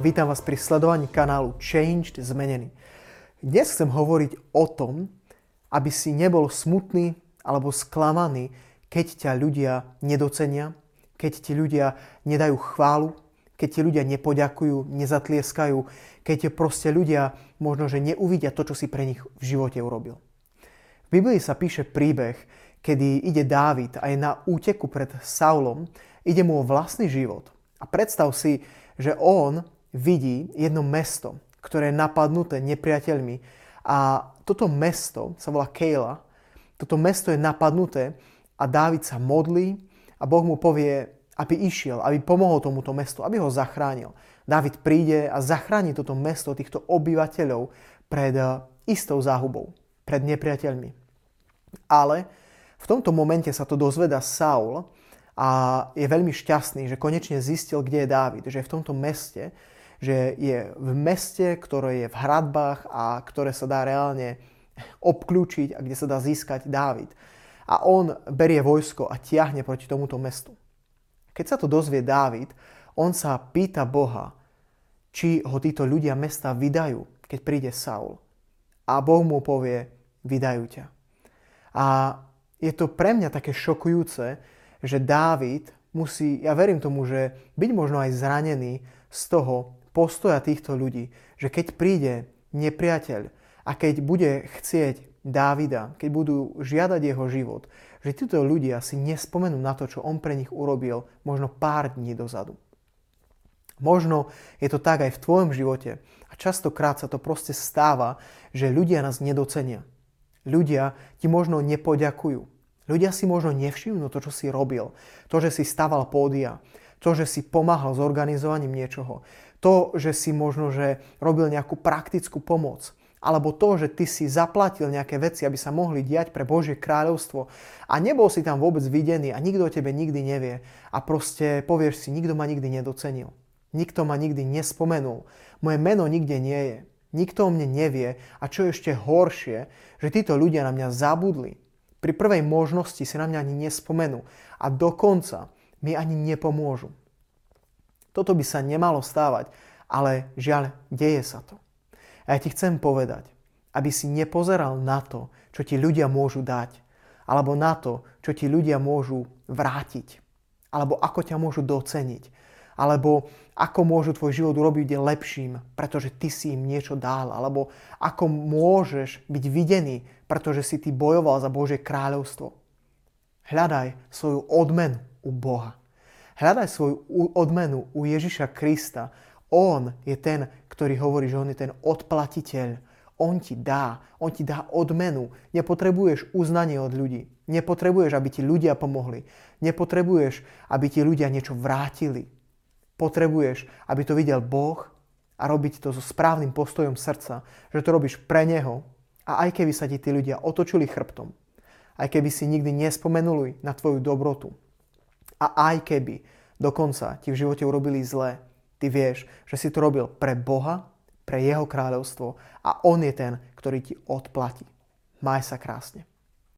vítam vás pri sledovaní kanálu Changed Zmenený. Dnes chcem hovoriť o tom, aby si nebol smutný alebo sklamaný, keď ťa ľudia nedocenia, keď ti ľudia nedajú chválu, keď ti ľudia nepoďakujú, nezatlieskajú, keď proste ľudia možno, že neuvidia to, čo si pre nich v živote urobil. V Biblii sa píše príbeh, kedy ide Dávid aj na úteku pred Saulom, ide mu o vlastný život. A predstav si, že on vidí jedno mesto, ktoré je napadnuté nepriateľmi, a toto mesto sa volá Keila. Toto mesto je napadnuté a Dávid sa modlí a Boh mu povie, aby išiel, aby pomohol tomuto mestu, aby ho zachránil. Dávid príde a zachráni toto mesto, týchto obyvateľov pred istou záhubou, pred nepriateľmi. Ale v tomto momente sa to dozvedá Saul a je veľmi šťastný, že konečne zistil, kde je Dávid, že je v tomto meste, že je v meste, ktoré je v hradbách a ktoré sa dá reálne obklúčiť a kde sa dá získať Dávid. A on berie vojsko a tiahne proti tomuto mestu. Keď sa to dozvie Dávid, on sa pýta Boha, či ho títo ľudia mesta vydajú, keď príde Saul. A Boh mu povie, vydajú ťa. A je to pre mňa také šokujúce, že Dávid musí, ja verím tomu, že byť možno aj zranený z toho postoja týchto ľudí, že keď príde nepriateľ a keď bude chcieť Dávida, keď budú žiadať jeho život, že títo ľudia si nespomenú na to, čo on pre nich urobil možno pár dní dozadu. Možno je to tak aj v tvojom živote a častokrát sa to proste stáva, že ľudia nás nedocenia. Ľudia ti možno nepoďakujú. Ľudia si možno nevšimnú to, čo si robil. To, že si staval pódia. To, že si pomáhal s organizovaním niečoho. To, že si možno, že robil nejakú praktickú pomoc. Alebo to, že ty si zaplatil nejaké veci, aby sa mohli diať pre Božie kráľovstvo. A nebol si tam vôbec videný a nikto o tebe nikdy nevie. A proste povieš si, nikto ma nikdy nedocenil. Nikto ma nikdy nespomenul. Moje meno nikde nie je. Nikto o mne nevie. A čo ešte horšie, že títo ľudia na mňa zabudli. Pri prvej možnosti si na mňa ani nespomenú a dokonca mi ani nepomôžu. Toto by sa nemalo stávať, ale žiaľ, deje sa to. A ja ti chcem povedať, aby si nepozeral na to, čo ti ľudia môžu dať, alebo na to, čo ti ľudia môžu vrátiť, alebo ako ťa môžu doceniť, alebo ako môžu tvoj život urobiť lepším, pretože ty si im niečo dal, alebo ako môžeš byť videný, pretože si ty bojoval za Božie kráľovstvo. Hľadaj svoju odmenu u Boha. Hľadaj svoju odmenu u Ježiša Krista. On je ten, ktorý hovorí, že on je ten odplatiteľ. On ti dá odmenu. Nepotrebuješ uznanie od ľudí. Nepotrebuješ, aby ti ľudia pomohli. Nepotrebuješ, aby ti ľudia niečo vrátili. Potrebuješ, aby to videl Boh a robiť to so správnym postojom srdca, že to robíš pre Neho a aj keby sa ti tí ľudia otočili chrbtom, aj keby si nikdy nespomenuli na tvoju dobrotu a aj keby dokonca ti v živote urobili zlé, ty vieš, že si to robil pre Boha, pre Jeho kráľovstvo a On je ten, ktorý ti odplatí. Maj sa krásne.